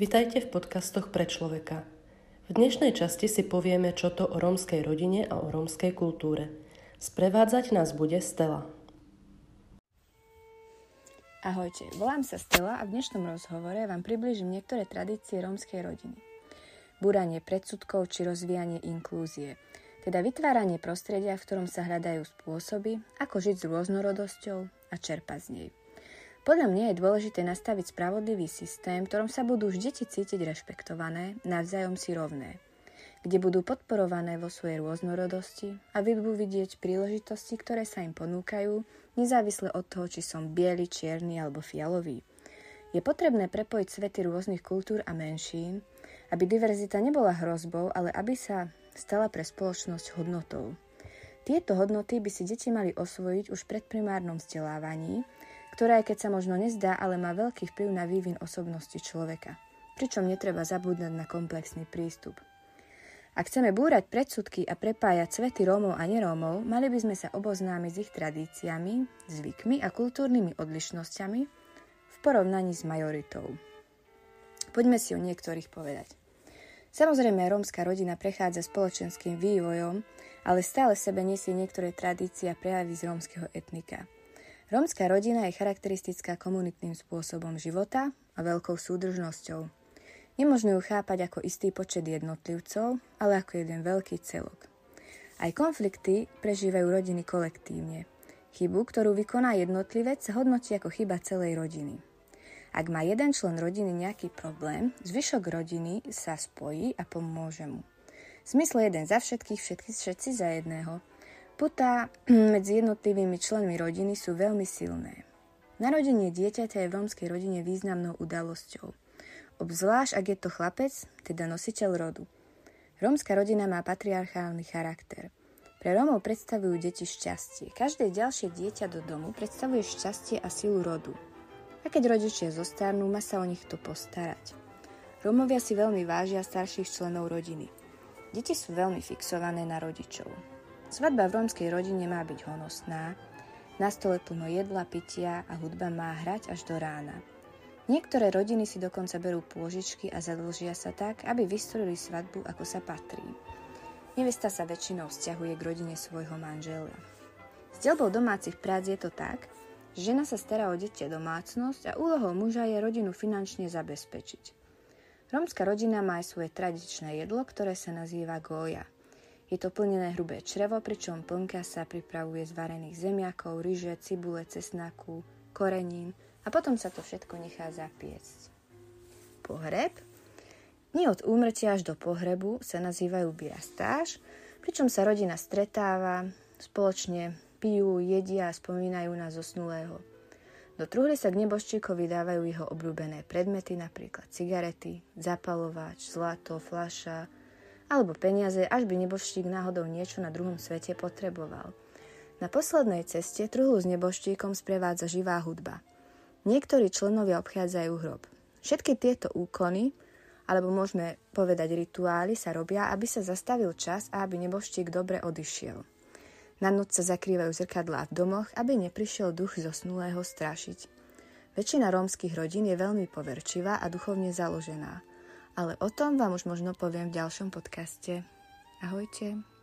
Vitajte v podcastoch pre človeka. V dnešnej časti si povieme, čo to o rómskej rodine a o rómskej kultúre. Sprevádzať nás bude Stela. Ahojte, volám sa Stela a v dnešnom rozhovore vám priblížim niektoré tradície rómskej rodiny. Búranie predsudkov či rozvíjanie inklúzie, teda vytváranie prostredia, v ktorom sa hľadajú spôsoby, ako žiť s rôznorodosťou a čerpať z nej. Podľa mňa je dôležité nastaviť spravodlivý systém, v ktorom sa budú vždy deti cítiť rešpektované, navzájom si rovné, kde budú podporované vo svojej rôznorodosti a budú vidieť príležitosti, ktoré sa im ponúkajú, nezávisle od toho, či som biely, čierny alebo fialový. Je potrebné prepojiť svety rôznych kultúr a menšín, aby diverzita nebola hrozbou, ale aby sa stala pre spoločnosť hodnotou. Tieto hodnoty by si deti mali osvojiť už pred primárnom vzdelávaní, ktorá, keď sa možno nezdá, ale má veľký vplyv na vývin osobnosti človeka, pričom netreba zabúdať na komplexný prístup. Ak chceme búrať predsudky a prepájať svety Rómov a nerómov, mali by sme sa oboznámiť s ich tradíciami, zvykmi a kultúrnymi odlišnosťami v porovnaní s majoritou. Poďme si o niektorých povedať. Samozrejme, rómska rodina prechádza spoločenským vývojom, ale stále sebe nesie niektoré tradície a prejavy z rómskeho etnika. Rómska rodina je charakteristická komunitným spôsobom života a veľkou súdržnosťou. Nemožno ju chápať ako istý počet jednotlivcov, ale ako jeden veľký celok. Aj konflikty prežívajú rodiny kolektívne. Chybu, ktorú vykoná jednotlivec, hodnotí ako chyba celej rodiny. Ak má jeden člen rodiny nejaký problém, zvyšok rodiny sa spojí a pomôže mu. V zmysle jeden za všetkých, všetci za jedného. Putá medzi jednotlivými členmi rodiny sú veľmi silné. Narodenie dieťaťa je v rómskej rodine významnou udalosťou. Obzvlášť, ak je to chlapec, teda nositeľ rodu. Rómska rodina má patriarchálny charakter. Pre Rómov predstavujú deti šťastie. Každé ďalšie dieťa do domu predstavuje šťastie a silu rodu. A keď rodičia zostarnú, má sa o nich to postarať. Rómovia si veľmi vážia starších členov rodiny. Deti sú veľmi fixované na rodičov. Svadba v rómskej rodine má byť honosná, na stole plno jedla, pitia a hudba má hrať až do rána. Niektoré rodiny si dokonca berú pôžičky a zadlžia sa tak, aby vystrojili svadbu, ako sa patrí. Nevesta sa väčšinou vzťahuje k rodine svojho manžela. S deľbou domácich prác je to tak, že žena sa stará o deti a domácnosť a úlohou muža je rodinu finančne zabezpečiť. Rómska rodina má aj svoje tradičné jedlo, ktoré sa nazýva goja. Je to plnené hrubé črevo, pričom plnka sa pripravuje z varených zemiakov, ryže, cibule, cesnaku, korenín a potom sa to všetko nechá zapiecť. Pohreb. Dni od úmrtia až do pohrebu sa nazývajú birastáž, pričom sa rodina stretáva, spoločne pijú, jedia a spomínajú na zosnulého. Do truhly sa k neboščíkovi dávajú jeho obľúbené predmety, napríklad cigarety, zapalovač, zlato, fľaša, alebo peniaze, až by neboštík náhodou niečo na druhom svete potreboval. Na poslednej ceste truhlu s neboštíkom sprevádza živá hudba. Niektorí členovia obchádzajú hrob. Všetky tieto úkony, alebo môžeme povedať rituály, sa robia, aby sa zastavil čas a aby neboštík dobre odišiel. Na noc sa zakrývajú zrkadlá v domoch, aby neprišiel duch zosnulého strašiť. Väčšina rómskych rodín je veľmi poverčivá a duchovne založená. Ale o tom vám už možno poviem v ďalšom podcaste. Ahojte.